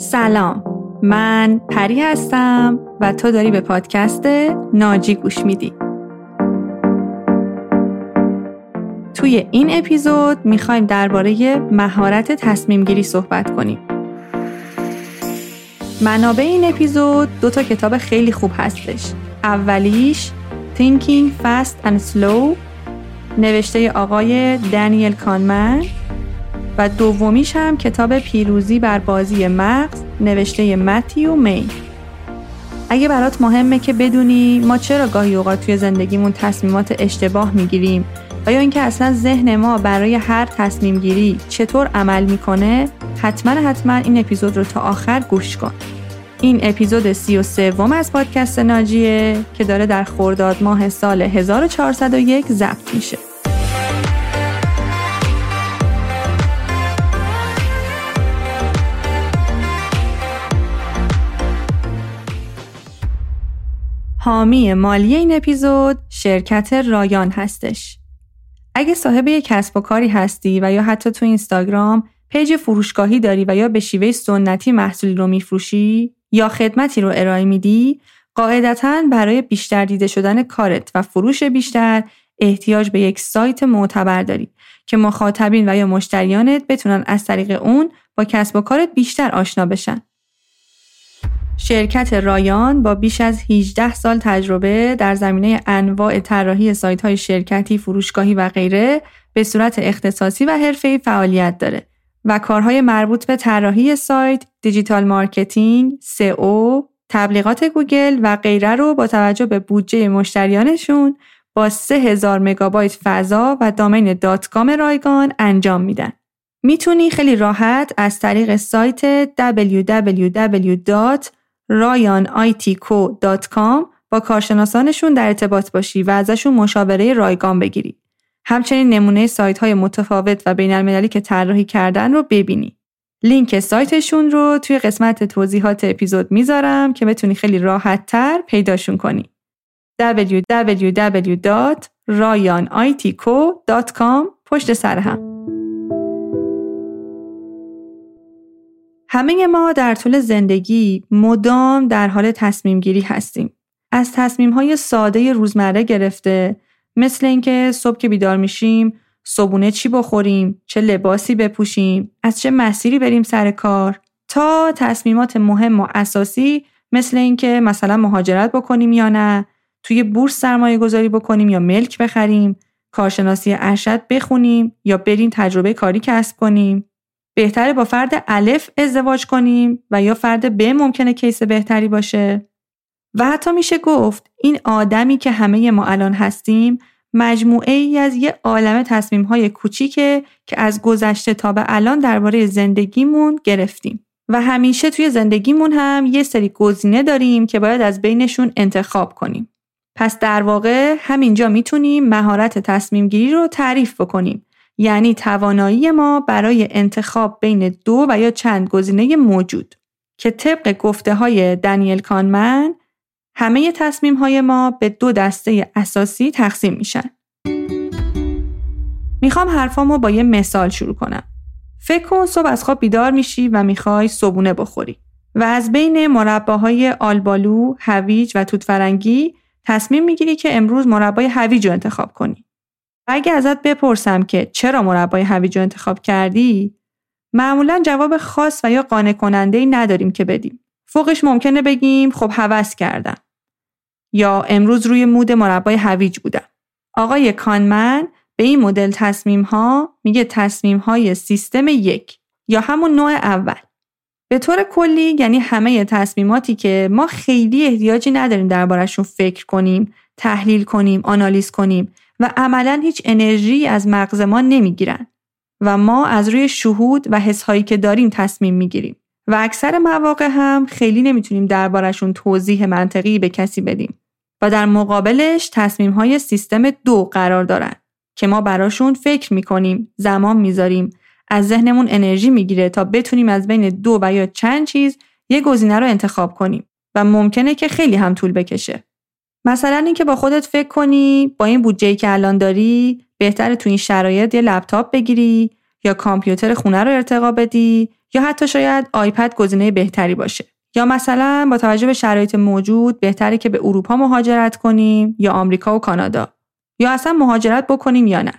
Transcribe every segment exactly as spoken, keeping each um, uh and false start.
سلام، من پری هستم و تو داری به پادکست ناجی گوش میدی. توی این اپیزود میخوایم درباره مهارت تصمیم گیری صحبت کنیم. منابع این اپیزود دو تا کتاب خیلی خوب هستش. اولیش Thinking Fast and Slow نوشته آقای دانیل کانمن و دومیش هم کتاب پیروزی بر بازی مغز نوشته متیو می. اگه برات مهمه که بدونی ما چرا گاهی اوقات توی زندگیمون تصمیمات اشتباه میگیریم، آیا اینکه اصلا ذهن ما برای هر تصمیم گیری چطور عمل میکنه، حتما حتما این اپیزود رو تا آخر گوش کن. این اپیزود سی و سوم از پادکست ناجیه که داره در خرداد ماه سال هزار و چهارصد و یک ضبط میشه. حامی مالی این اپیزود شرکت رایان هستش. اگه صاحب یک کسب و کاری هستی و یا حتی تو اینستاگرام پیج فروشگاهی داری و یا به شیوه سنتی محصولی رو میفروشی یا خدمتی رو ارائه میدی، قاعدتاً برای بیشتر دیده شدن کارت و فروش بیشتر احتیاج به یک سایت معتبر داری که مخاطبین و یا مشتریانت بتونن از طریق اون با کسب و کارت بیشتر آشنا بشن. شرکت رایان با بیش از هجده سال تجربه در زمینه انواع طراحی سایت‌های شرکتی، فروشگاهی و غیره به صورت اختصاصی و حرفه‌ای فعالیت داره و کارهای مربوط به طراحی سایت، دیجیتال مارکتینگ، سئو، تبلیغات گوگل و غیره رو با توجه به بودجه مشتریانشون با سه هزار مگابایت فضا و دامین دات کام رایگان انجام میدن. میتونی خیلی راحت از طریق سایت دبلیو دبلیو دبلیو دات رایان آی تی کو دات کام با کارشناسانشون در ارتباط باشی و ازشون مشاوره رایگان بگیری. همچنین نمونه سایت‌های متفاوت و بین‌المللی که طراحی کردن رو ببینی. لینک سایتشون رو توی قسمت توضیحات اپیزود میذارم که بتونی خیلی راحت‌تر پیداشون کنی. دبلیو دبلیو دبلیو دات رایان آی تی کو دات کام پشت سر هم. همه ما در طول زندگی مدام در حال تصمیم گیری هستیم. از تصمیم‌های ساده روزمره گرفته، مثل اینکه صبح که بیدار میشیم، صبحونه چی بخوریم، چه لباسی بپوشیم، از چه مسیری بریم سر کار، تا تصمیمات مهم و اساسی مثل اینکه مثلا مهاجرت بکنیم یا نه، توی بورس سرمایه گذاری بکنیم یا ملک بخریم، کارشناسی ارشد بخونیم یا بریم تجربه کاری کسب کنیم. بهتره با فرد الف ازدواج کنیم و یا فرد ب ممکنه کیس بهتری باشه. و حتی میشه گفت این آدمی که همه ما الان هستیم مجموعه ای از یه عالمه تصمیم‌های کوچیکه که از گذشته تا به الان درباره زندگیمون گرفتیم و همیشه توی زندگیمون هم یه سری گزینه داریم که باید از بینشون انتخاب کنیم. پس در واقع همینجا میتونیم مهارت تصمیم گیری رو تعریف بکنیم. یعنی توانایی ما برای انتخاب بین دو و یا چند گزینه موجود که طبق گفته های دانیل کانمن همه تصمیم های ما به دو دسته اساسی تقسیم میشن. میخوام حرفامو با یه مثال شروع کنم. فکر کن صبح از خواب بیدار میشی و میخوای صبحونه بخوری و از بین مرباهای آلبالو، هویج و توت فرنگی تصمیم میگیری که امروز مربای هویج رو انتخاب کنی. اگه ازت بپرسم که چرا مربای هویج رو انتخاب کردی، معمولا جواب خاص و یا قانع کننده‌ای نداریم که بدیم. فوقش ممکنه بگیم خب هوس کردم یا امروز روی مود مربای هویج بودم. آقای کانمن به این مدل تصمیم‌ها میگه تصمیم‌های سیستم یک یا همون نوع اول. به طور کلی یعنی همه تصمیماتی که ما خیلی احتیاجی نداریم دربارشون فکر کنیم، تحلیل کنیم، آنالیز کنیم و عملاً هیچ انرژی از مغز ما نمیگیرن و ما از روی شهود و حس‌هایی که داریم تصمیم میگیریم و اکثر مواقع هم خیلی نمیتونیم دربارشون توضیح منطقی به کسی بدیم و در مقابلش تصمیم‌های سیستم دو قرار دارن که ما براشون فکر میکنیم، زمان میذاریم، از ذهنمون انرژی میگیره تا بتونیم از بین دو و یا چند چیز یه گزینه رو انتخاب کنیم و ممکنه که خیلی هم طول بکشه. مثلا اینکه با خودت فکر کنی با این بودجه‌ای که الان داری بهتره تو این شرایط یه لپتاپ بگیری یا کامپیوتر خونه رو ارتقا بدی یا حتی شاید آیپد گزینه بهتری باشه. یا مثلا با توجه به شرایط موجود بهتره که به اروپا مهاجرت کنیم یا آمریکا و کانادا، یا اصلا مهاجرت بکنیم یا نه،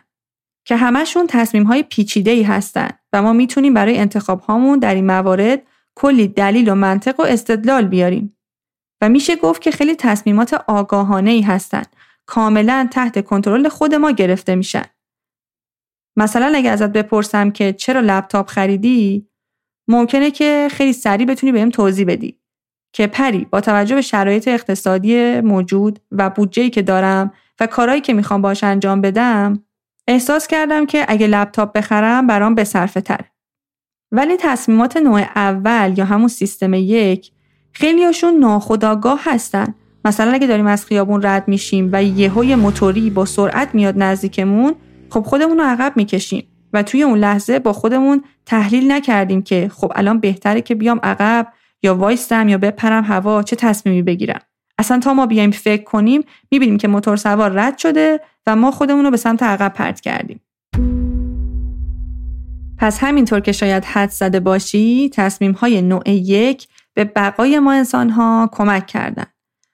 که همشون تصمیم‌های پیچیده‌ای هستن و ما میتونیم برای انتخاب هامون در این موارد کلی دلیل و منطق و استدلال بیاریم. و میشه گفت که خیلی تصمیمات آگاهانه‌ای هستن، کاملا تحت کنترل خود ما گرفته میشن. مثلا اگه ازت بپرسم که چرا لپتاپ خریدی، ممکنه که خیلی سریع بتونی بهم توضیح بدی که پری با توجه به شرایط اقتصادی موجود و بودجه‌ای که دارم و کارهایی که میخوام باهاش انجام بدم، احساس کردم که اگه لپتاپ بخرم برام بصرفه‌تره. ولی تصمیمات نوع اول یا همون سیستم یک، خیلیاشون ناخودآگاه هستن. مثلا اگه داریم از خیابون رد میشیم و یهو یه موتوری با سرعت میاد نزدیکمون، خب خودمون رو عقب میکشیم و توی اون لحظه با خودمون تحلیل نکردیم که خب الان بهتره که بیام عقب یا وایستم یا بپرم هوا، چه تصمیمی بگیرم. اصلا تا ما بیایم فکر کنیم میبینیم که موتور سوار رد شده و ما خودمون رو به سمت عقب پرت کردیم. پس همینطور که شاید حد زده باشی، تصمیم‌های نوع یک به بقای ما انسان‌ها کمک کردن.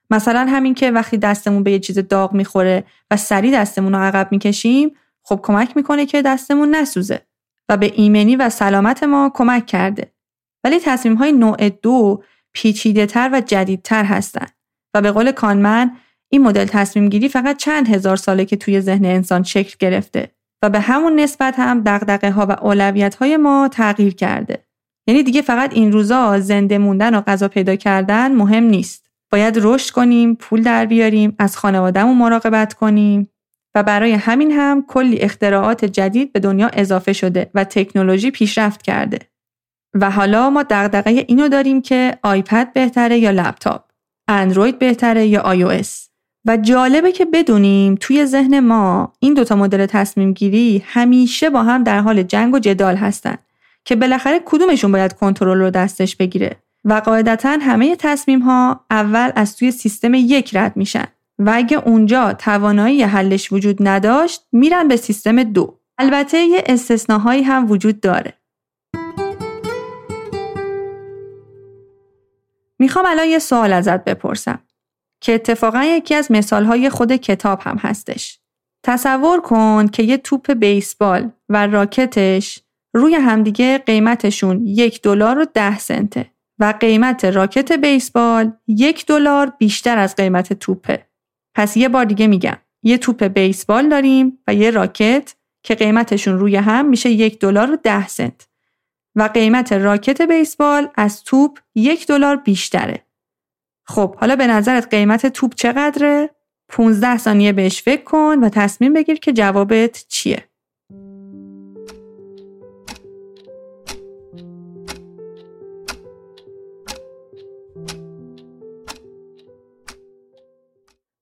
مثلا همین که وقتی دستمون به یه چیز داغ میخوره و سریع دستمون رو عقب میکشیم، خب کمک میکنه که دستمون نسوزه و به ایمنی و سلامت ما کمک کرده. ولی تصمیم‌های نوع دو پیچیده‌تر و جدیدتر هستن و به قول کانمن، این مدل تصمیم گیری فقط چند هزار ساله که توی ذهن انسان شکل گرفته و به همون نسبت هم دغدغه ها و اولویت های ما تغییر کرده. یعنی دیگه فقط این روزا زنده موندن و غذا پیدا کردن مهم نیست. باید رشد کنیم، پول در بیاریم، از خانواده‌مون مراقبت کنیم و برای همین هم کلی اختراعات جدید به دنیا اضافه شده و تکنولوژی پیشرفت کرده. و حالا ما دغدغه اینو داریم که آیپد بهتره یا لپتاپ، اندروید بهتره یا آی او اس. و جالبه که بدونیم توی ذهن ما این دوتا مدل تصمیم گیری همیشه با هم در حال جنگ و جدال هستن که بالاخره کدومشون باید کنترل رو دستش بگیره و قاعدتاً همه تصمیم ها اول از توی سیستم یک رد میشن و اگه اونجا توانایی حلش وجود نداشت میرن به سیستم دو. البته یه استثناهایی هم وجود داره. میخوام الان یه سوال ازت بپرسم که اتفاقا یکی از مثالهای خود کتاب هم هستش. تصور کن که یه توپ بیسبال و راکتش روی همدیگه قیمتشون یک دلار و ده سنته و قیمت راکت بیسبال یک دلار بیشتر از قیمت توپه. پس یه بار دیگه میگم، یه توپ بیسبال داریم و یه راکت که قیمتشون روی هم میشه یک دلار و ده سنت و قیمت راکت بیسبال از توپ یک دلار بیشتره. خب حالا به نظرت قیمت توپ چقدره؟ پونزده ثانیه بهش فکر کن و تصمیم بگیر که جوابت چیه.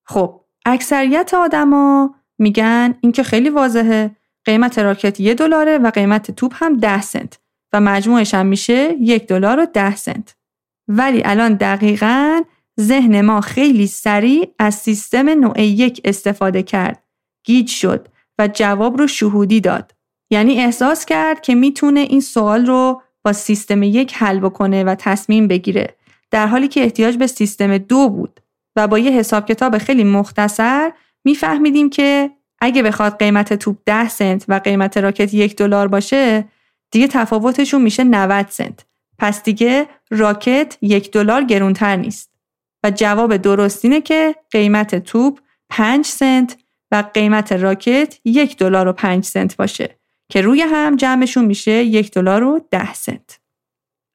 خب اکثریت آدما میگن این که خیلی واضحه، قیمت راکت یه دلاره و قیمت توپ هم ده سنت و مجموعش هم میشه یک دلار و ده سنت. ولی الان دقیقاً ذهن ما خیلی سریع از سیستم نوع یک استفاده کرد، گیج شد و جواب رو شهودی داد. یعنی احساس کرد که میتونه این سوال رو با سیستم یک حل بکنه و تصمیم بگیره، در حالی که احتیاج به سیستم دو بود. و با یه حساب کتاب خیلی مختصر میفهمیدیم که اگه بخواد قیمت توپ ده سنت و قیمت راکت یک دلار باشه، دیگه تفاوتشون میشه نود سنت. پس دیگه راکت یک دلار گرونتر نیست و جواب درست اینه که قیمت توپ پنج سنت و قیمت راکت یک دلار و پنج سنت باشه که روی هم جمعشون میشه یک دلار و ده سنت.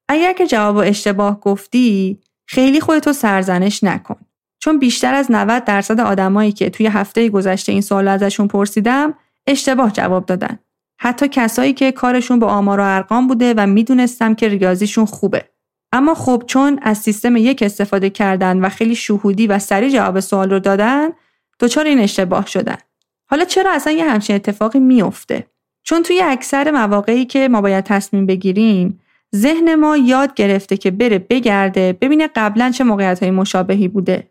اگر که جواب اشتباه گفتی، خیلی خودتو سرزنش نکن، چون بیشتر از نود درصد آدمایی که توی هفته گذشته این سوال ازشون پرسیدم اشتباه جواب دادن. حتی کسایی که کارشون با آمار و ارقام بوده و میدونستم که ریاضیشون خوبه، اما خب چون از سیستم یک استفاده کردن و خیلی شهودی و سریع جواب سوال رو دادن، دچار این اشتباه شدن. حالا چرا اصلا یه همچین اتفاقی میفته؟ چون توی اکثر مواقعی که ما باید تصمیم بگیریم، ذهن ما یاد گرفته که بره بگرده ببینه قبلا چه موقعیت‌های مشابهی بوده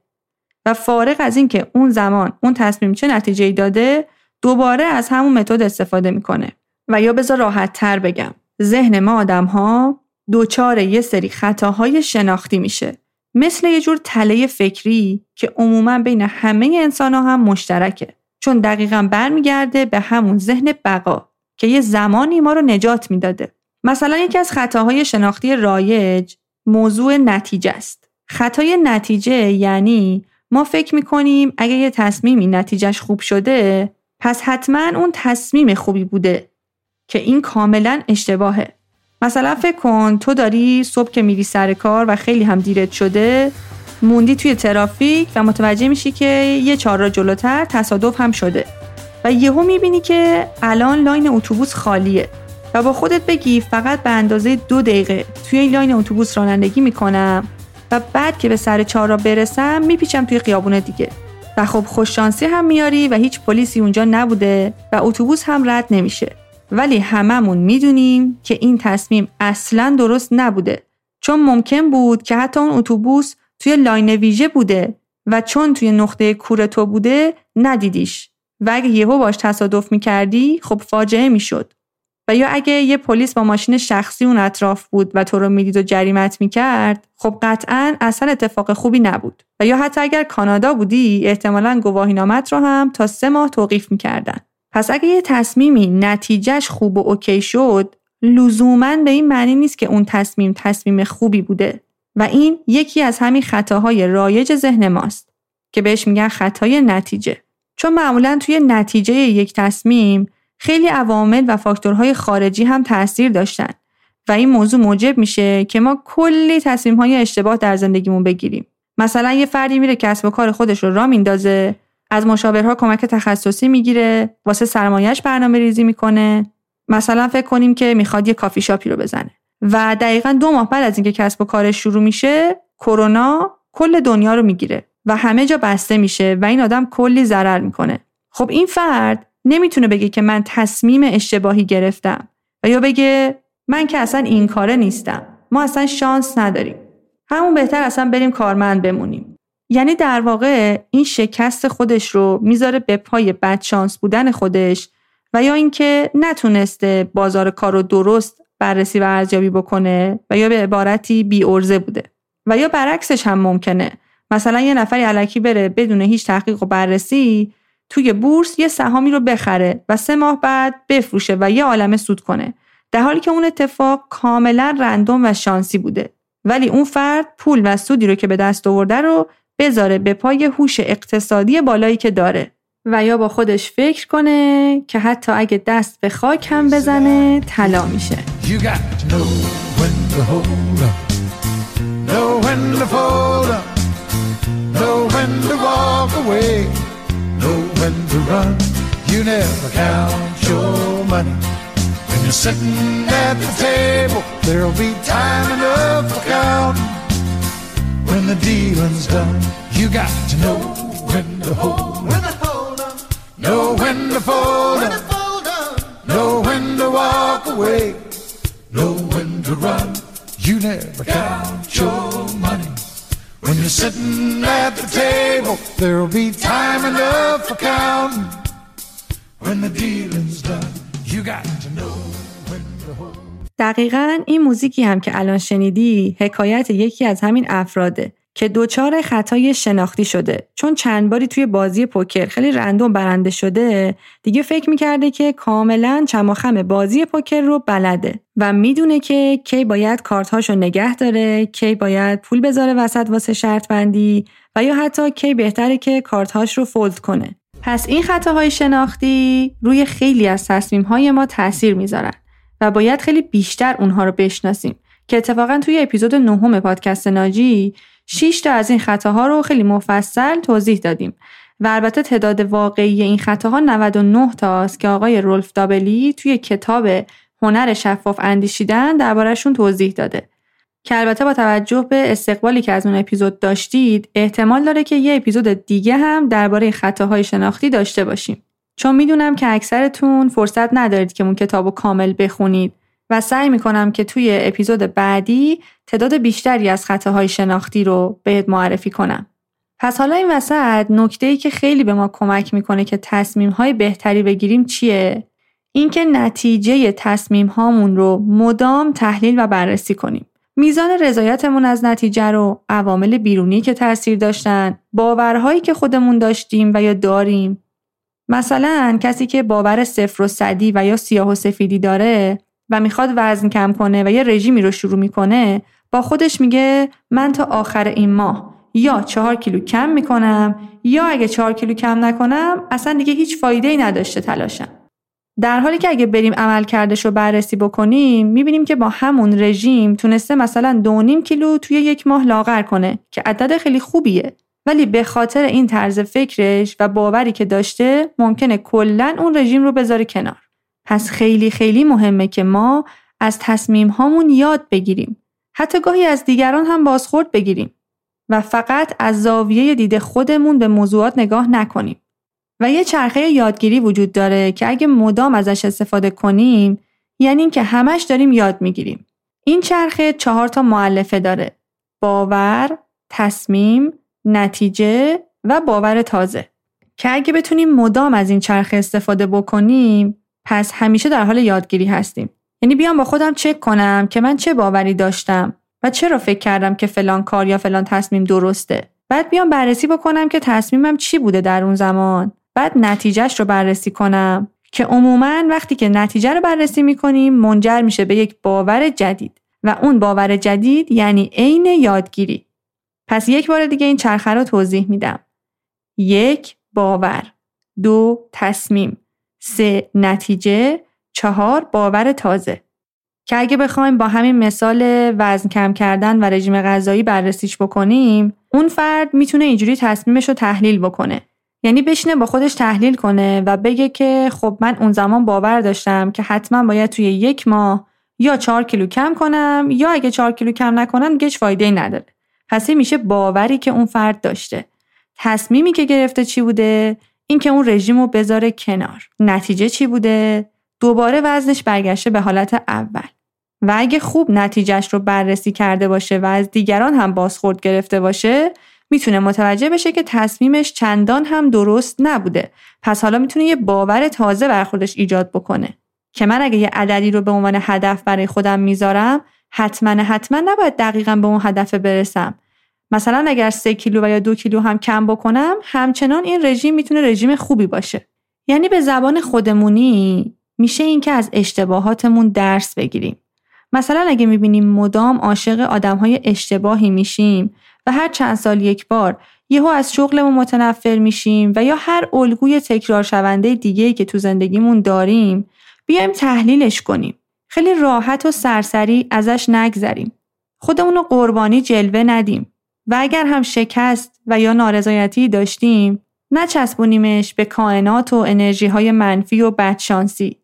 و فارغ از اینکه اون زمان اون تصمیم چه نتیجه‌ای داده، دوباره از همون متد استفاده میکنه. و یا بذار راحت تر بگم، ذهن ما آدم ها دوچار یه سری خطاهای شناختی میشه. مثل یه جور تله فکری که عموماً بین همه انسان‌ها هم مشترکه. چون دقیقاً برمیگرده به همون ذهن بقا که یه زمانی ما رو نجات میداده. مثلا یکی از خطاهای شناختی رایج موضوع نتیجه است. خطای نتیجه یعنی ما فکر میکنیم اگه یه تصمیمی نتیجهش خوب شده، پس حتما اون تصمیم خوبی بوده که این کاملا اشتباهه. مثلا فکر کن تو داری صبح که میری سر کار و خیلی هم دیرت شده، موندی توی ترافیک و متوجه میشی که یه چهارراه جلوتر تصادف هم شده و یهو میبینی که الان لاین اتوبوس خالیه و با خودت بگی فقط به اندازه دو دقیقه توی این لاین اتوبوس رانندگی میکنم و بعد که به سر چهارراه برسم میپیچم توی خیابون دیگه. و خب خوش شانسی هم میاری و هیچ پلیسی اونجا نبوده و اتوبوس هم رد نمیشه. ولی هممون میدونیم که این تصمیم اصلاً درست نبوده، چون ممکن بود که حتی اون اتوبوس توی لاین ویژه بوده و چون توی نقطه کور تو بوده ندیدیش و اگه یهو باش تصادف میکردی خب فاجعه میشد. و یا اگه یه پلیس با ماشین شخصی اون اطراف بود و تو رو میدید و جریمت میکرد، خب قطعاً اصلا اتفاق خوبی نبود. و یا حتی اگر کانادا بودی احتمالاً گواهینامت رو هم تا سه ماه توقیف میکردن. پس اگه یه تصمیمی نتیجهش خوب و اوکی شد، لزوماً به این معنی نیست که اون تصمیم تصمیم خوبی بوده. و این یکی از همین خطاهای رایج ذهن ماست که بهش میگن خطای نتیجه. چون معمولاً توی نتیجه یک تصمیم خیلی عوامل و فاکتورهای خارجی هم تأثیر داشتن و این موضوع موجب میشه که ما کلی تصمیم‌های اشتباه در زندگیمون بگیریم. مثلا یه فردی میره کسب و کار خودش رو راه میندازه، از مشاورها کمک تخصصی میگیره، واسه سرمایه‌اش برنامه‌ریزی میکنه. مثلا فکر کنیم که میخواد یه کافی شاپی رو بزنه و دقیقاً دو ماه بعد از اینکه کسب و کارش شروع میشه، کرونا کل دنیا رو میگیره و همه جا بسته میشه و این آدم کلی ضرر میکنه. خب این فرد نمیتونه بگه که من تصمیم اشتباهی گرفتم و یا بگه من که اصلا این کاره نیستم، ما اصلا شانس نداریم، همون بهتر اصلا بریم کارمند بمونیم. یعنی در واقع این شکست خودش رو میذاره به پای بدشانس بودن خودش و یا اینکه نتونسته بازار کار رو درست بررسی و ارزیابی بکنه و یا به عبارتی بی ارزه بوده. و یا برعکسش هم ممکنه، مثلا یه نفری الکی بره بدون هیچ تحقیق و بررسی توی بورس یه سهامی رو بخره و سه ماه بعد بفروشه و یه عالمه سود کنه، در حالی که اون اتفاق کاملا رندوم و شانسی بوده. ولی اون فرد پول و سودی رو که به دست آورده رو بذاره به پای هوش اقتصادی بالایی که داره. و یا با خودش فکر کنه که حتی اگه دست به خاک هم بزنه طلا میشه. Know when to run, you never count your money. When you're sitting at the table, there'll be time enough for counting. When the dealing's done, you got to know when to hold up. Know when to fold up. Know when to walk away. Know when to run, you never count your money. When you're sitting at the table, there'll be time enough for counting. When the dealing's done, you got to know when to hold. دقیقاً این موزیکی هم که الان شنیدی حکایت یکی از همین افراده که دوچار خطای شناختی شده، چون چند باری توی بازی پوکر خیلی رندوم برنده شده، دیگه فکر میکرده که کاملاً چماخم بازی پوکر رو بلده و میدونه که کی باید کارت‌هاشو نگه داره، کی باید پول بذاره وسط واسه شرط بندی و یا حتی کی بهتره که کارت‌هاش رو فولد کنه. پس این خطاهای شناختی روی خیلی از تصمیم‌های ما تأثیر میذارن و باید خیلی بیشتر اونها رو بشناسیم که اتفاقاً توی اپیزود نهم پادکست ناجی شش تا از این خطاها رو خیلی مفصل توضیح دادیم و البته تعداد واقعی این خطاها نود و نه تا است که آقای رولف دابلی توی کتاب هنر شفاف اندیشیدن درباره‌شون توضیح داده که البته با توجه به استقبالی که از اون اپیزود داشتید احتمال داره که یه اپیزود دیگه هم درباره خطاهای شناختی داشته باشیم، چون میدونم که اکثرتون فرصت ندارید که اون کتابو کامل بخونید و سعی میکنم که توی اپیزود بعدی تعداد بیشتری از خطاهای شناختی رو بهت معرفی کنم. پس حالا این وسط نکته‌ای که خیلی به ما کمک میکنه که تصمیم‌های بهتری بگیریم چیه؟ اینکه نتیجه تصمیم هامون رو مدام تحلیل و بررسی کنیم. میزان رضایتمون از نتیجه رو، عوامل بیرونی که تأثیر داشتن، باورهایی که خودمون داشتیم و یا داریم. مثلا کسی که باور صفر و صدی و یا سیاه و سفیدی داره و میخواد وزن کم کنه و یا رژیمی رو شروع میکنه، با خودش میگه من تا آخر این ماه یا چهار کیلو کم میکنم یا اگه چهار کیلو کم نکنم اصلا دیگه هیچ فایده‌ای نداشته تلاشم. در حالی که اگه بریم عملکردش رو بررسی بکنیم میبینیم که با همون رژیم تونسته مثلا دو و نیم کیلو توی یک ماه لاغر کنه که عدد خیلی خوبیه، ولی به خاطر این طرز فکرش و باوری که داشته ممکنه کلاً اون رژیم رو بذاره کنار. پس خیلی خیلی مهمه که ما از تصمیم هامون یاد بگیریم، حتی گاهی از دیگران هم بازخورد بگیریم و فقط از زاویه دید خودمون به موضوعات نگاه نکنیم. و یه چرخه یادگیری وجود داره که اگه مدام ازش استفاده کنیم، یعنی این که همش داریم یاد میگیریم. این چرخه چهار تا مؤلفه داره: باور، تصمیم، نتیجه و باور تازه. که اگه بتونیم مدام از این چرخه استفاده بکنیم، پس همیشه در حال یادگیری هستیم. یعنی بیام با خودم چک کنم که من چه باوری داشتم و چرا فکر کردم که فلان کار یا فلان تصمیم درسته. بعد بیام بررسی بکنم که تصمیمم چی بوده در اون زمان. بعد نتیجهش رو بررسی کنم که عموماً وقتی که نتیجه رو بررسی می‌کنیم منجر میشه به یک باور جدید و اون باور جدید یعنی عین یادگیری. پس یک بار دیگه این چرخه رو توضیح میدم. یک، باور. دو، تصمیم. سه، نتیجه. چهار، باور تازه. که اگه بخوایم با همین مثال وزن کم کردن و رژیم غذایی بررسیش بکنیم، اون فرد میتونه اینجوری تصمیمش رو تحلیل بکنه. یعنی بشینه با خودش تحلیل کنه و بگه که خب من اون زمان باور داشتم که حتما باید توی یک ماه یا چهار کیلو کم کنم یا اگه چهار کیلو کم نکنم دیگه هیچ فایده‌ای نداره. پس این میشه باوری که اون فرد داشته. تصمیمی که گرفته چی بوده؟ این که اون رژیمو بذاره کنار. نتیجه چی بوده؟ دوباره وزنش برگشته به حالت اول. و اگه خوب نتیجهش رو بررسی کرده باشه و از دیگران هم بازخورد گرفته باشه، میتونه متوجه بشه که تصمیمش چندان هم درست نبوده. پس حالا میتونه یه باور تازه بر خودش ایجاد بکنه که من اگه یه عددی رو به عنوان هدف برای خودم میذارم، حتما حتما نباید دقیقاً به اون هدف برسم. مثلا اگر سه کیلو و یا دو کیلو هم کم بکنم، همچنان این رژیم میتونه رژیم خوبی باشه. یعنی به زبان خودمونی میشه اینکه از اشتباهاتمون درس بگیریم. مثلا اگه میبینیم مدام عاشق آدم‌های اشتباهی میشیم و هر چند سال یک بار یهو از شغلمون متنفر میشیم و یا هر الگوی تکرار شونده دیگه‌ای که تو زندگیمون داریم، بیایم تحلیلش کنیم. خیلی راحت و سرسری ازش نگذریم. خودمون رو قربانی جلوه ندیم و اگر هم شکست و یا نارضایتی داشتیم، نچسبونیمش به کائنات و انرژی‌های منفی و بدشانسی.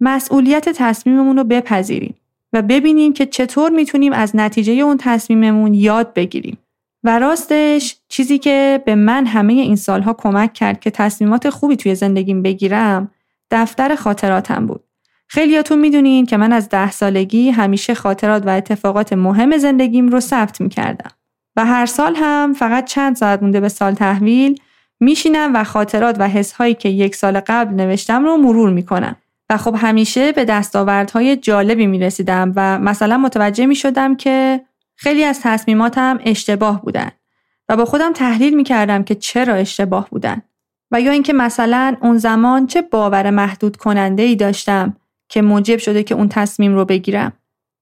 مسئولیت تصمیممون رو بپذیریم و ببینیم که چطور میتونیم از نتیجه اون تصمیممون یاد بگیریم. و راستش چیزی که به من همه این سالها کمک کرد که تصمیمات خوبی توی زندگیم بگیرم، دفتر خاطراتم بود. خیلیاتون میدونین که من از ده سالگی همیشه خاطرات و اتفاقات مهم زندگیم رو ثبت میکردم و هر سال هم فقط چند ساعت مونده به سال تحویل میشینم و خاطرات و حس‌هایی که یک سال قبل نوشتم رو مرور میکنم. و خب همیشه به دستاوردهای جالبی می رسیدم و مثلا متوجه می شدم که خیلی از تصمیماتم اشتباه بودن و با خودم تحلیل می کردم که چرا اشتباه بودن و یا اینکه مثلا اون زمان چه باور محدود کننده‌ای داشتم که موجب شده که اون تصمیم رو بگیرم.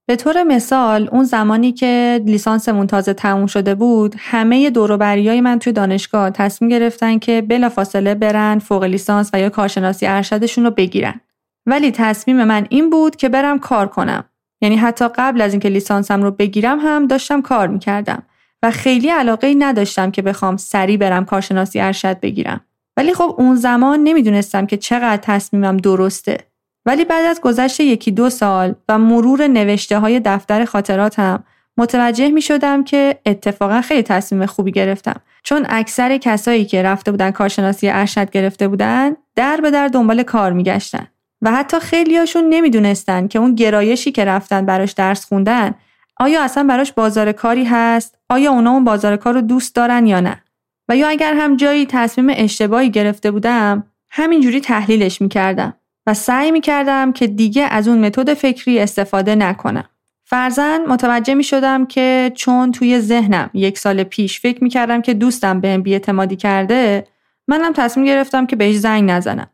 به طور مثال اون زمانی که لیسانسمون تازه تموم شده بود، همه دوروبریای من توی دانشگاه تصمیم گرفتن که بلافاصله برن فوق لیسانس و یا کارشناسی ارشدشون رو بگیرن. ولی تصمیم من این بود که برم کار کنم. یعنی حتی قبل از اینکه لیسانسم رو بگیرم هم داشتم کار میکردم و خیلی علاقه‌ای نداشتم که بخوام سری برم کارشناسی ارشد بگیرم. ولی خب اون زمان نمیدونستم که چقدر تصمیمم درسته. ولی بعد از گذشت یکی دو سال و مرور نوشته های دفتر خاطراتم متوجه میشدم که اتفاقا خیلی تصمیم خوبی گرفتم، چون اکثر کسایی که رفته بودن کارشناسی ارشد گرفته بودن در به در دنبال کار میگشتن. و حتی خیلیاشون نمیدونستن که اون گرایشی که رفتن براش درس خوندن، آیا اصلا براش بازار کاری هست؟ آیا اونا اون بازار کار رو دوست دارن یا نه؟ و یا اگر هم جایی تصمیم اشتباهی گرفته بودم، همینجوری تحلیلش میکردم و سعی می‌کردم که دیگه از اون متد فکری استفاده نکنم. فرضاً متوجه می‌شدم که چون توی ذهنم یک سال پیش فکر می‌کردم که دوستم بهم بی‌اعتمادی کرده، منم تصمیم گرفتم که بهش زنگ نزنم.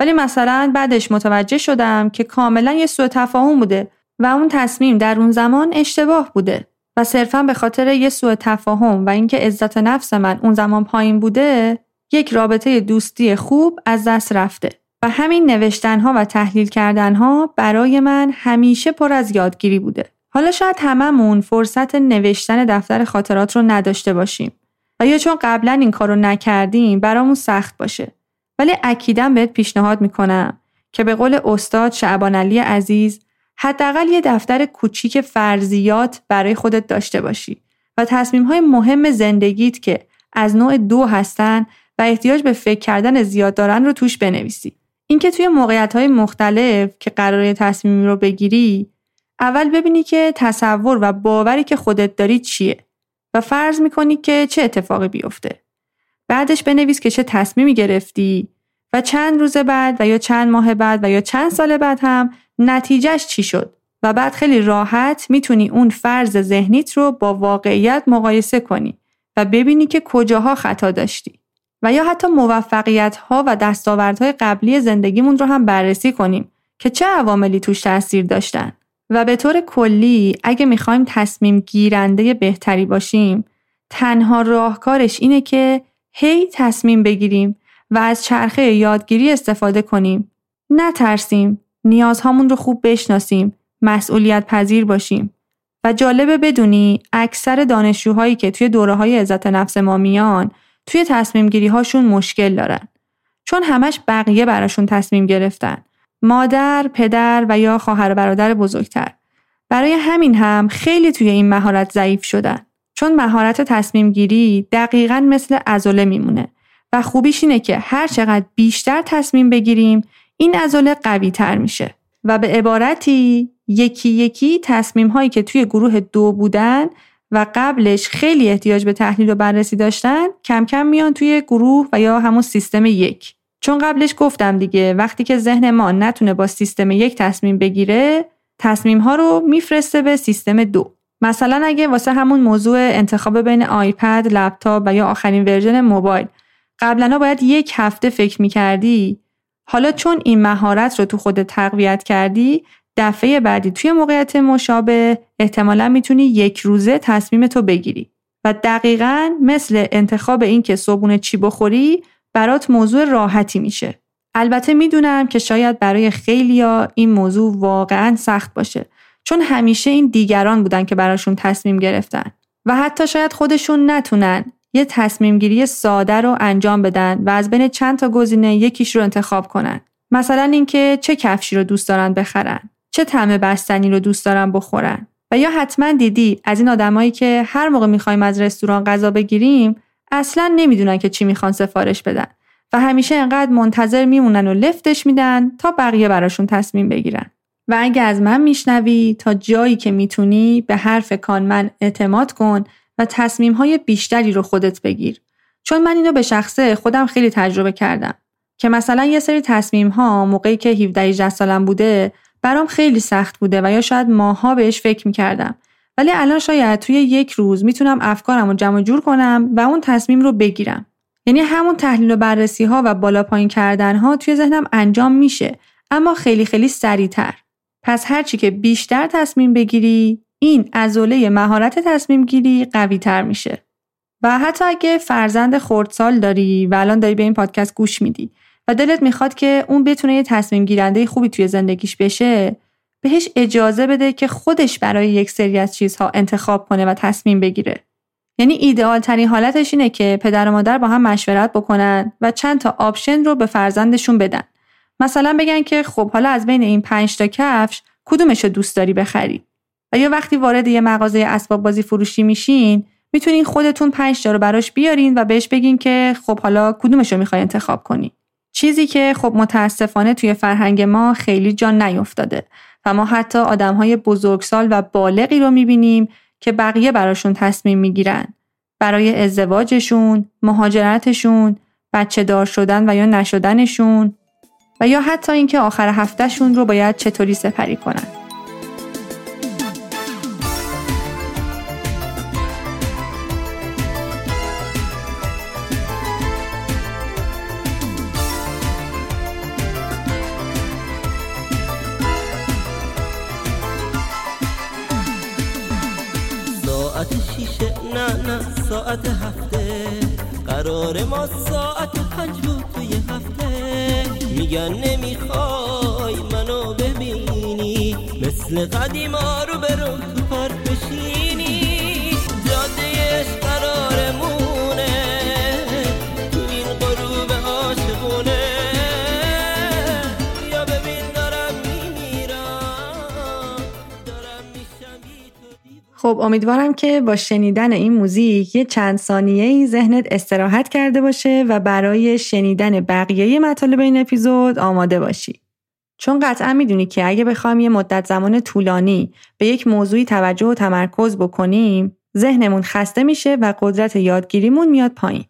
ولی مثلا بعدش متوجه شدم که کاملاً یه سوء تفاهم بوده و اون تصمیم در اون زمان اشتباه بوده و صرفاً به خاطر یه سوء تفاهم و اینکه عزت نفس من اون زمان پایین بوده، یک رابطه دوستی خوب از دست رفته. و همین نوشتنها و تحلیل کردنها برای من همیشه پر از یادگیری بوده. حالا شاید هممون فرصت نوشتن دفتر خاطرات رو نداشته باشیم و یا چون قبلا این کار رو نکردیم برامون سخت باشه. ولی اکیداً بهت پیشنهاد میکنم که به قول استاد شعبان علی عزیز، حداقل یه دفتر کوچیک فرضیات برای خودت داشته باشی و تصمیم‌های مهم زندگیت که از نوع دو هستن و احتیاج به فکر کردن زیاد دارن رو توش بنویسی. اینکه توی موقعیت‌های مختلف که قراره تصمیمی رو بگیری، اول ببینی که تصور و باوری که خودت داری چیه و فرض می‌کنی که چه اتفاقی بیفته. بعدش بنویس که چه تصمیمی گرفتی و چند روز بعد و یا چند ماه بعد و یا چند سال بعد هم نتیجهش چی شد و بعد خیلی راحت میتونی اون فرض ذهنیت رو با واقعیت مقایسه کنی و ببینی که کجاها خطا داشتی و یا حتی موفقیت‌ها و دستاوردهای قبلی زندگیمون رو هم بررسی کنیم که چه عواملی توش تأثیر داشتن. و به طور کلی اگه میخوایم تصمیم گیرنده بهتری باشیم، تنها راهکارش اینه که هی تصمیم بگیریم و از چرخه یادگیری استفاده کنیم. نترسیم، نیازهامون رو خوب بشناسیم، مسئولیت پذیر باشیم. و جالبه بدونی اکثر دانشجوهایی که توی دوره‌های عزت نفس ما میان، توی تصمیم گیری هاشون مشکل دارن، چون همش بقیه براشون تصمیم گرفتن، مادر، پدر و یا خواهر و برادر بزرگتر. برای همین هم خیلی توی این مهارت ضعیف شدن، چون مهارت تصمیم گیری دقیقاً مثل عضله میمونه و خوبیش اینه که هر چقدر بیشتر تصمیم بگیریم این عضله قوی تر میشه و به عبارتی یکی یکی تصمیم هایی که توی گروه دو بودن و قبلش خیلی احتیاج به تحلیل و بررسی داشتن کم کم میان توی گروه و یا همون سیستم یک. چون قبلش گفتم دیگه، وقتی که ذهن ما نتونه با سیستم یک تصمیم بگیره، تصمیم ها رو میفرسته به سیستم دو. مثلا اگه واسه همون موضوع انتخاب بین آیپد، لپتاپ و یا آخرین ورژن موبایل قبلا باید یک هفته فکر میکردی، حالا چون این مهارت رو تو خودت تقویت کردی، دفعه بعدی توی موقعیت مشابه احتمالا میتونی یک روزه تصمیم تو بگیری و دقیقاً مثل انتخاب این که صبحونه چی بخوری برات موضوع راحتی میشه. البته میدونم که شاید برای خیلیا این موضوع واقعاً سخت باشه، چون همیشه این دیگران بودن که براشون تصمیم گرفتن و حتی شاید خودشون نتونن یه تصمیم گیری ساده رو انجام بدن و از بین چند تا گزینه یکیش رو انتخاب کنن. مثلا اینکه چه کفشی رو دوست دارن بخرن، چه طعم بستنی رو دوست دارن بخورن. و یا حتما دیدی از این آدمایی که هر موقع می‌خوایم از رستوران غذا بگیریم اصلاً نمیدونن که چی میخوان سفارش بدن و همیشه انقدر منتظر میمونن و لفتش میدن تا بقیه براشون تصمیم بگیرن. و اگه از من میشنوی، تا جایی که میتونی به حرف کانمن اعتماد کن و تصمیم‌های بیشتری رو خودت بگیر. چون من اینو به شخصه خودم خیلی تجربه کردم که مثلا یه سری تصمیم‌ها موقعی که هفده هجده سالم بوده برام خیلی سخت بوده و یا شاید ماها بهش فکر می‌کردم، ولی الان شاید توی یک روز میتونم افکارم رو جمع جور کنم و اون تصمیم رو بگیرم. یعنی همون تحلیل و بررسی‌ها و بالا پایین کردن‌ها توی ذهنم انجام میشه، اما خیلی خیلی سریع‌تر. پس هرچی که بیشتر تصمیم بگیری، این عضله مهارت تصمیم گیری قوی تر میشه. و حتی اگه فرزند خردسال داری و الان داری به این پادکست گوش میدی و دلت میخواد که اون بتونه یه تصمیم گیرنده خوبی توی زندگیش بشه، بهش اجازه بده که خودش برای یک سری از چیزها انتخاب کنه و تصمیم بگیره. یعنی ایدئال ترین حالتش اینه که پدر و مادر با هم مشورت بکنن و چند تا آپشن رو به فرزندشون بدن. مثلا بگن که خب حالا از بین این پنج تا کفش کدومشو دوست داری بخری؟ و یا وقتی وارد یه مغازه اسباب بازی فروشی میشین، میتونین خودتون پنج تا رو براش بیارین و بهش بگین که خب حالا کدومشو میخوای انتخاب کنی. چیزی که خب متاسفانه توی فرهنگ ما خیلی جا نیافتاده و ما حتی آدم‌های بزرگسال و بالغی رو میبینیم که بقیه براشون تصمیم میگیرن، برای ازدواجشون، مهاجرتشون، بچه‌دار شدن و یا نشدنشون. و یا حتی اینکه آخر هفتهشون رو باید چطوری سپری کنن. ساعت هفته قرار ما ساعت پنج بود توی هفته، میگن نمیخوای منو ببینی، مثل قدیما رو برو تو پارک بشینی. جاده عشق قرارمونه، تو این غروب عاشقونه، یا ببین دارم میمیرم دارم میشم بی تو بی. خب امیدوارم که با شنیدن این موزیک یه چند ثانیه‌ای ذهنت استراحت کرده باشه و برای شنیدن بقیه مطالب این اپیزود آماده باشی. چون قطعا میدونی که اگه بخوایم یه مدت زمان طولانی به یک موضوعی توجه و تمرکز بکنیم، ذهنمون خسته میشه و قدرت یادگیریمون میاد پایین.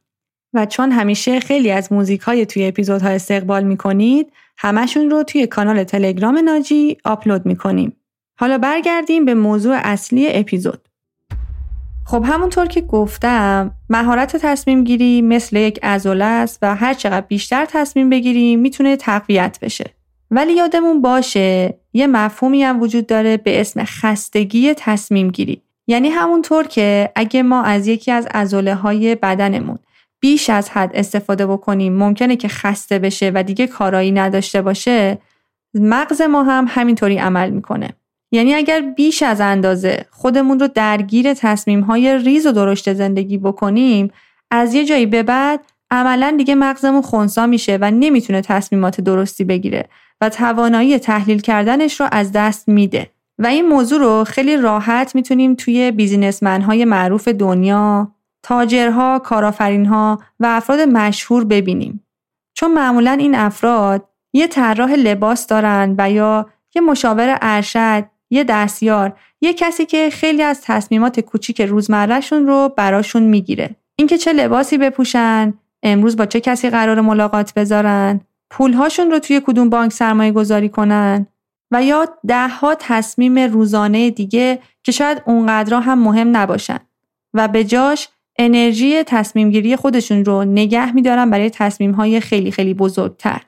و چون همیشه خیلی از موزیک‌های توی اپیزودها استقبال می‌کنید، همشون رو توی کانال تلگرام ناجی آپلود می‌کنیم. حالا برگردیم به موضوع اصلی اپیزود. خب همونطور که گفتم، مهارت تصمیم گیری مثل یک عضله است و هر چقدر بیشتر تصمیم بگیریم میتونه تقویت بشه. ولی یادمون باشه یه مفهومی هم وجود داره به اسم خستگی تصمیم گیری. یعنی همونطور که اگه ما از یکی از عضله های بدنمون بیش از حد استفاده بکنیم ممکنه که خسته بشه و دیگه کارایی نداشته باشه، مغز ما هم همینطوری عمل میکنه. یعنی اگر بیش از اندازه خودمون رو درگیر تصمیم‌های ریز و درشت زندگی بکنیم، از یه جایی به بعد عملاً دیگه مغزمون خنثی میشه و نمیتونه تصمیمات درستی بگیره و توانایی تحلیل کردنش رو از دست میده. و این موضوع رو خیلی راحت میتونیم توی بیزینسمن‌های معروف دنیا، تاجرها، کارآفرین‌ها و افراد مشهور ببینیم. چون معمولاً این افراد یه طراح لباس دارن و یا یه مشاور ارشد، یه دستیار، یه کسی که خیلی از تصمیمات کوچیک روزمرهشون رو براشون میگیره. اینکه چه لباسی بپوشن، امروز با چه کسی قرار ملاقات بذارن، پولهاشون رو توی کدوم بانک سرمایه گذاری کنن و یا ده ها تصمیم روزانه دیگه که شاید اونقدرها هم مهم نباشن و به جاش انرژی تصمیم گیری خودشون رو نگه میدارن برای تصمیم های خیلی خیلی بزرگتر.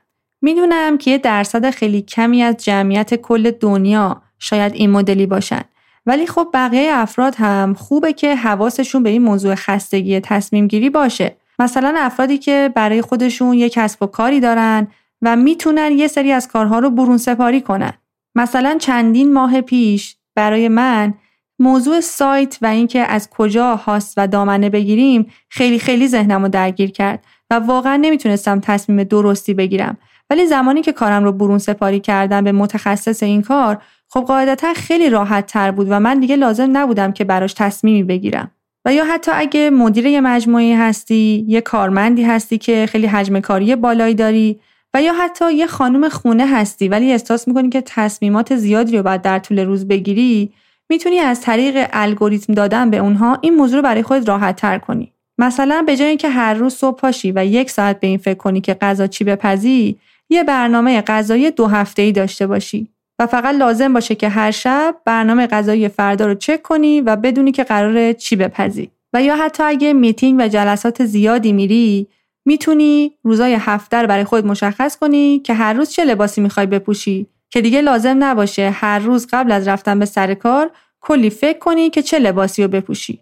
میدونم که درصد خیلی کمی از جمعیت کل دنیا شاید این مدلی باشن، ولی خب بقیه افراد هم خوبه که حواسشون به این موضوع خستگی تصمیم گیری باشه. مثلا افرادی که برای خودشون یک کسب و کاری دارن و میتونن یه سری از کارها رو برون سپاری کنن. مثلا چندین ماه پیش برای من موضوع سایت و اینکه از کجا هاست و دامنه بگیریم خیلی خیلی ذهنمو درگیر کرد و واقعا نمیتونستم تصمیم درستی بگیرم. ولی زمانی که کارم رو برون سپاری کردم به متخصص این کار، خب قاعدتا خیلی راحت تر بود و من دیگه لازم نبودم که براش تصمیمی بگیرم. و یا حتی اگه مدیر یه مجموعه هستی، یه کارمندی هستی که خیلی حجم کاری بالایی داری و یا حتی یه خانم خونه هستی ولی احساس میکنی که تصمیمات زیادی رو باید در طول روز بگیری، میتونی از طریق الگوریتم دادن به اونها این موضوع رو برای خود راحت تر کنی. مثلا به جای اینکه هر روز صبح پاشی و یک ساعت به این فکر کنی که غذا چی بپزی، یه برنامه غذایی دو هفته‌ای داشته باشی و فقط لازم باشه که هر شب برنامه غذایی فردا رو چک کنی و بدونی که قراره چی بپزی. و یا حتی اگه میتینگ و جلسات زیادی میری، میتونی روزای هفته رو برای خود مشخص کنی که هر روز چه لباسی میخوای بپوشی که دیگه لازم نباشه هر روز قبل از رفتن به سر کار کلی فکر کنی که چه لباسی رو بپوشی.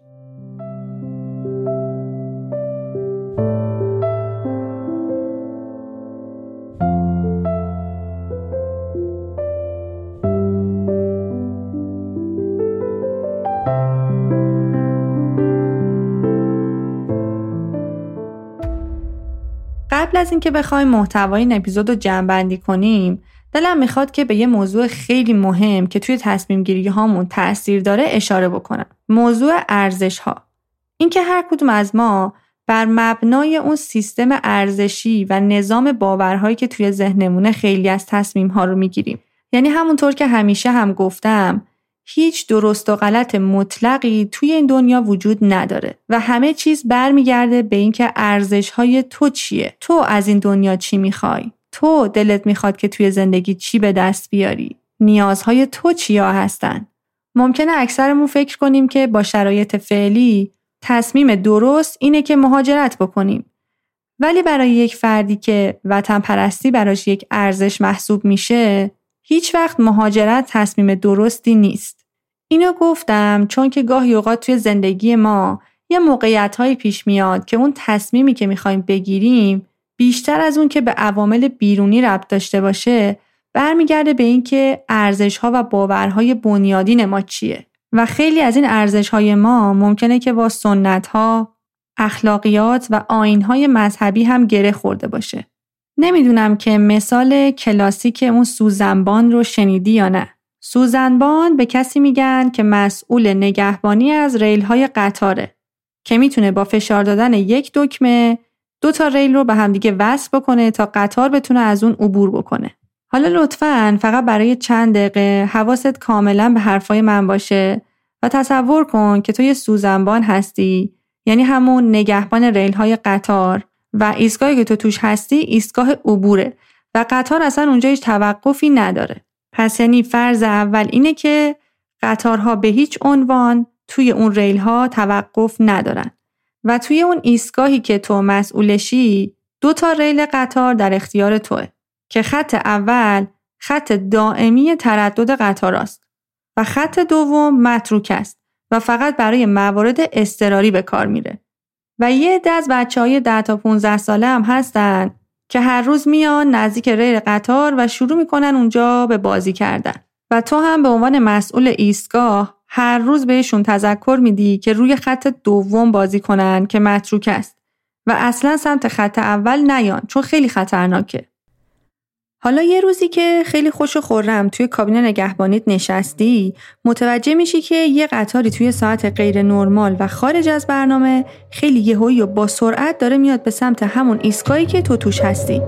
قبل از اینکه بخوایم محتوای این اپیزود رو جمع‌بندی کنیم، دلم میخواد که به یه موضوع خیلی مهم که توی تصمیم گیری هامون تأثیر داره اشاره بکنم. موضوع ارزش ها. اینکه هر کدوم از ما بر مبنای اون سیستم ارزشی و نظام باورهایی که توی ذهنمونه خیلی از تصمیم ها رو میگیریم. یعنی همونطور که همیشه هم گفتم، هیچ درست و غلط مطلقی توی این دنیا وجود نداره و همه چیز برمیگرده به اینکه ارزش‌های تو چیه؟ تو از این دنیا چی می‌خوای؟ تو دلت میخواد که توی زندگی چی به دست بیاری؟ نیازهای تو چیا هستن؟ ممکنه اکثرمون فکر کنیم که با شرایط فعلی تصمیم درست اینه که مهاجرت بکنیم. ولی برای یک فردی که وطن پرستی براش یک ارزش محسوب میشه، هیچ وقت مهاجرت تصمیم درستی نیست. اینو گفتم چون که گاهی اوقات توی زندگی ما یه موقعیت‌هایی پیش میاد که اون تصمیمی که می‌خوایم بگیریم بیشتر از اون که به عوامل بیرونی ربط داشته باشه، برمیگرده به این که ارزش‌ها و باورهای بنیادین ما چیه. و خیلی از این ارزش‌های ما ممکنه که با سنت‌ها، اخلاقیات و آیین‌های مذهبی هم گره خورده باشه. نمیدونم که مثال کلاسیک اون سوزنبان رو شنیدی یا نه. سوزنبان به کسی میگن که مسئول نگهبانی از ریل‌های قطاره که میتونه با فشار دادن یک دکمه دو تا ریل رو به همدیگه وصل بکنه تا قطار بتونه از اون عبور بکنه. حالا لطفاً فقط برای چند دقیقه حواست کاملاً به حرفای من باشه و تصور کن که تو یه سوزنبان هستی، یعنی همون نگهبان ریل‌های قطار، و ایستگاهی که تو توش هستی ایستگاه عبوره و قطار اصلا اونجا هیچ توقفی نداره. پس یعنی فرض اول اینه که قطارها به هیچ عنوان توی اون ریل‌ها توقف ندارن و توی اون ایستگاهی که تو مسئولشی دو تا ریل قطار در اختیار توه که خط اول خط دائمی تردد قطار است و خط دوم متروک است و فقط برای موارد اضطراری به کار میره. و یه عده از بچه‌های ده تا پانزده ساله هم هستن که هر روز میان نزدیک ریل قطار و شروع میکنن اونجا به بازی کردن و تو هم به عنوان مسئول ایستگاه هر روز بهشون تذکر میدی که روی خط دوم بازی کنن که متروک است و اصلا سمت خط اول نیان چون خیلی خطرناکه. حالا یه روزی که خیلی خوش و خرم توی کابین نگهبانیت نشستی، متوجه میشی که یه قطاری توی ساعت غیر نرمال و خارج از برنامه خیلی یهویی و با سرعت داره میاد به سمت همون ایستگاهی که تو توش هستی.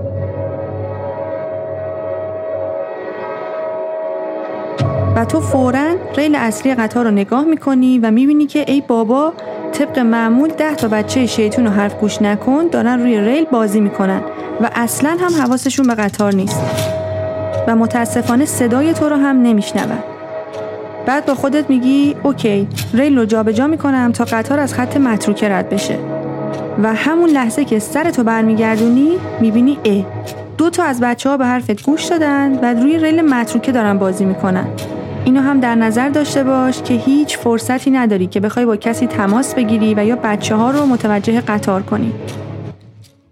و تو فوراً ریل اصلی قطار رو نگاه میکنی و میبینی که ای بابا، طبق معمول ده تا بچه شیطون رو حرف گوش نکن دارن روی ریل بازی میکنن و اصلاً هم حواسشون به قطار نیست و متاسفانه صدای تو رو هم نمیشنون. بعد با خودت میگی اوکی، ریل رو جابجا میکنم تا قطار از خط متروکه رد بشه. و همون لحظه که سرتو برمیگردونی میبینی اه دو تا از بچه‌ها به حرفت گوش دادن و روی ریل متروکه دارن بازی میکنن. اینو هم در نظر داشته باش که هیچ فرصتی نداری که بخوای با کسی تماس بگیری و یا بچه‌ها رو متوجه قطار کنی.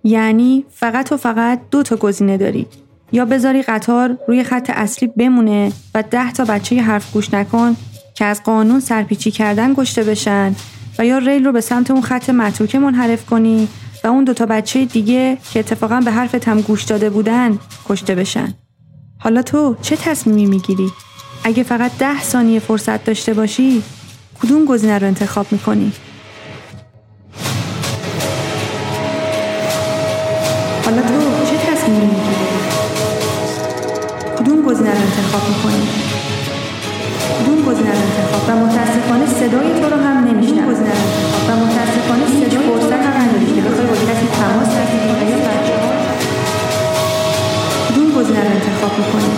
یعنی فقط و فقط دو تا گزینه داری: یا بذاری قطار روی خط اصلی بمونه و ده تا بچه حرف گوش نکن که از قانون سرپیچی کردن گشته بشن، و یا ریل رو به سمت اون خط متروکه منحرف کنی و اون دو تا بچه دیگه که اتفاقا به حرفت هم گوش داده بودن کشته بشن. حالا تو چه تصمیمی میگیری؟ اگه فقط ده ثانیه فرصت داشته باشی، کدوم گزینه رو انتخاب میکنی؟ حالا تو چه تصمیمی میگیری؟ کدوم گزینه رو انتخاب میکنی؟ کدوم گزینه رو انتخاب؟ و متاسفانه صدای تو رو هم نمیشنم. و متاسفانه صدای فرصت هم نداری که بخوای با کسی تماس بگیری یا بچه‌ها. کدوم گزینه رو انتخاب میکنی؟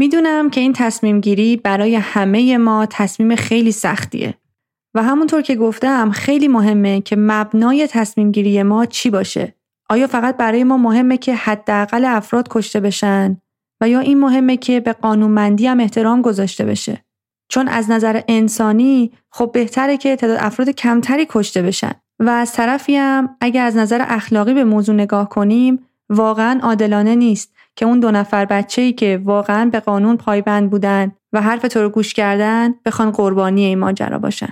میدونم که این تصمیم گیری برای همه ما تصمیم خیلی سختیه و همونطور که گفتم خیلی مهمه که مبنای تصمیم گیری ما چی باشه. آیا فقط برای ما مهمه که حداقل افراد کشته بشن و یا این مهمه که به قانونمندی هم احترام گذاشته بشه؟ چون از نظر انسانی خب بهتره که تعداد افراد کمتری کشته بشن و از طرفی هم اگه از نظر اخلاقی به موضوع نگاه کنیم واقعاً عادلانه نیست که اون دو نفر بچه‌ای که واقعاً به قانون پایبند بودن و حرف تو رو گوش کردن بخوان قربانی این ماجرا باشن.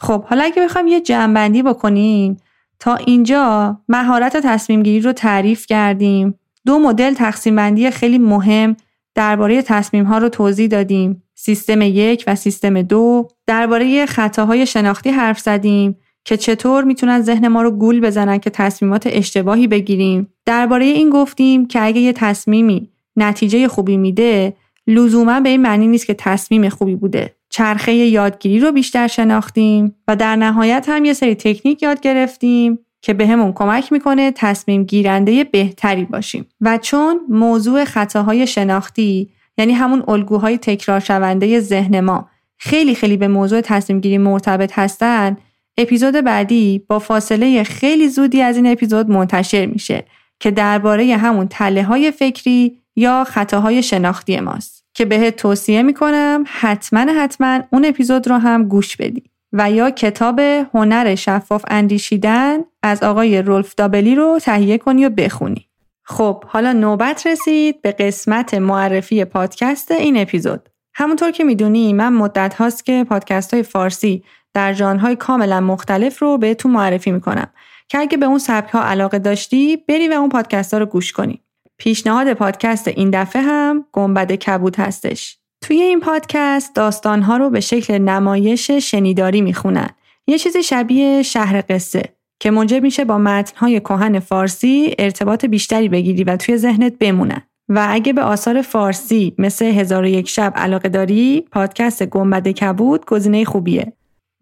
خب حالا اگه بخوام یه جمع‌بندی بکنیم، تا اینجا مهارت تصمیم گیری رو تعریف کردیم، دو مدل تقسیم بندی خیلی مهم درباره تصمیم ها رو توضیح دادیم، سیستم یک و سیستم دو، درباره خطاهای شناختی حرف زدیم که چطور میتونن ذهن ما رو گول بزنن که تصمیمات اشتباهی بگیریم. درباره این گفتیم که اگه یه تصمیمی نتیجه خوبی میده، لزوما به این معنی نیست که تصمیم خوبی بوده. چرخه یادگیری رو بیشتر شناختیم و در نهایت هم یه سری تکنیک یاد گرفتیم که به همون کمک میکنه تصمیم گیرنده بهتری باشیم. و چون موضوع خطاهای شناختی، یعنی همون الگوهای تکرار شونده ذهن ما، خیلی خیلی به موضوع تصمیم گیری مرتبط هستن، اپیزود بعدی با فاصله خیلی زودی از این اپیزود منتشر میشه که درباره همون تله‌های فکری یا خطاهای شناختی ماست که بهت توصیه میکنم حتما حتما اون اپیزود رو هم گوش بدی. و یا کتاب هنر شفاف اندیشیدن از آقای رولف دابلی رو تهیه کنی و بخونی. خب حالا نوبت رسید به قسمت معرفی پادکست این اپیزود. همونطور که میدونی من مدت هاست که پادکست های فارسی در ژانرهای کاملا مختلف رو بهتون معرفی میکنم که اگه به اون سبک ها علاقه داشتی بری و اون پادکست ها رو گوش کنی. پیشنهاد پادکست این دفعه هم گنبد کبود هستش. توی این پادکست داستانها رو به شکل نمایش شنیداری میخونن. یه چیز شبیه شهر قصه که منجر میشه با متنهای کهن فارسی ارتباط بیشتری بگیری و توی ذهنت بمونن. و اگه به آثار فارسی مثل هزار و یک شب علاقه داری، پادکست گنبد کبود گزینه خوبیه.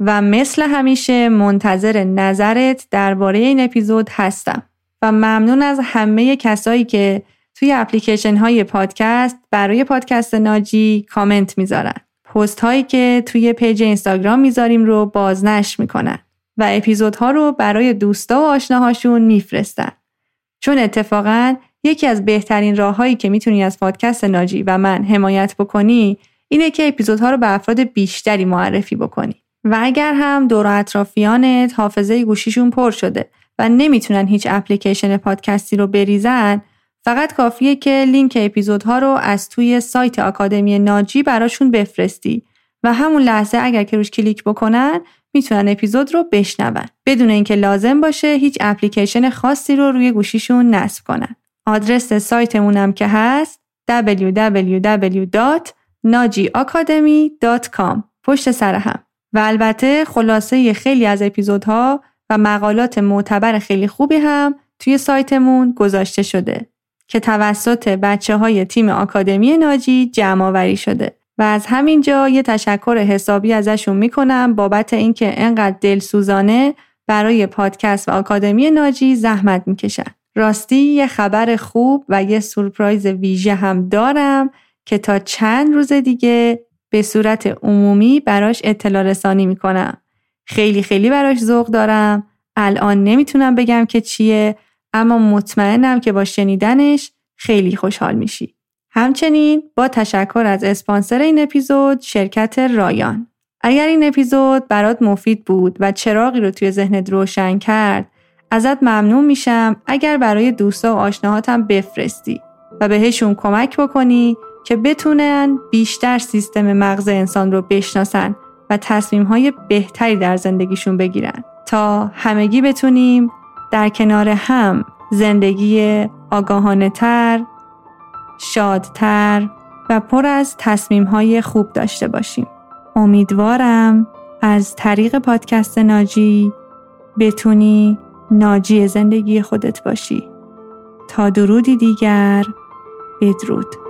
و مثل همیشه منتظر نظرت درباره این اپیزود هستم. و ممنون از همه کسایی که توی اپلیکیشن های پادکست برای پادکست ناجی کامنت میذارن. پست هایی که توی پیج اینستاگرام میذاریم رو بازنشر میکنن و اپیزود ها رو برای دوستا و آشناهاشون میفرستن. چون اتفاقاً یکی از بهترین راههایی که میتونی از پادکست ناجی و من حمایت بکنی اینه که اپیزود ها رو به افراد بیشتری معرفی بکنی. و اگر هم دور و اطرافیانت حافظه گوشیشون پر شده و نمیتونن هیچ اپلیکیشن پادکستی رو بریزن، فقط کافیه که لینک اپیزودها رو از توی سایت آکادمی ناجی براشون بفرستی و همون لحظه اگر که روش کلیک بکنن میتونن اپیزود رو بشنون بدون اینکه لازم باشه هیچ اپلیکیشن خاصی رو روی گوشیشون نصب کنن. آدرس سایتمونم که هست دبلیو دبلیو دبلیو دات ناجی آکادمی دات کام پشت سر هم. و البته خلاصه خیلی از اپیزودها و مقالات معتبر خیلی خوبی هم توی سایتمون گذاشته شده که توسط بچه های تیم آکادمی ناجی جمع‌آوری شده و از همین جا یه تشکر حسابی ازشون میکنم بابت اینکه انقدر دلسوزانه برای پادکست و آکادمی ناجی زحمت میکشن. راستی یه خبر خوب و یه سورپرایز ویژه هم دارم که تا چند روز دیگه به صورت عمومی براش اطلاع رسانی میکنم. خیلی خیلی براش ذوق دارم. الان نمیتونم بگم که چیه، اما مطمئنم که با شنیدنش خیلی خوشحال میشی. همچنین با تشکر از اسپانسر این اپیزود، شرکت رایان. اگر این اپیزود برات مفید بود و چراغی رو توی ذهنت روشن کرد، ازت ممنون میشم اگر برای دوستا و آشناهاتم بفرستی و بهشون کمک بکنی که بتونن بیشتر سیستم مغز انسان رو بشناسن و تصمیم‌های بهتری در زندگیشون بگیرن تا همگی بتونیم در کنار هم زندگی آگاهانه‌تر، شادتر و پر از تصمیم‌های خوب داشته باشیم. امیدوارم از طریق پادکست ناجی بتونی ناجی زندگی خودت باشی. تا درودی دیگر، بدرود.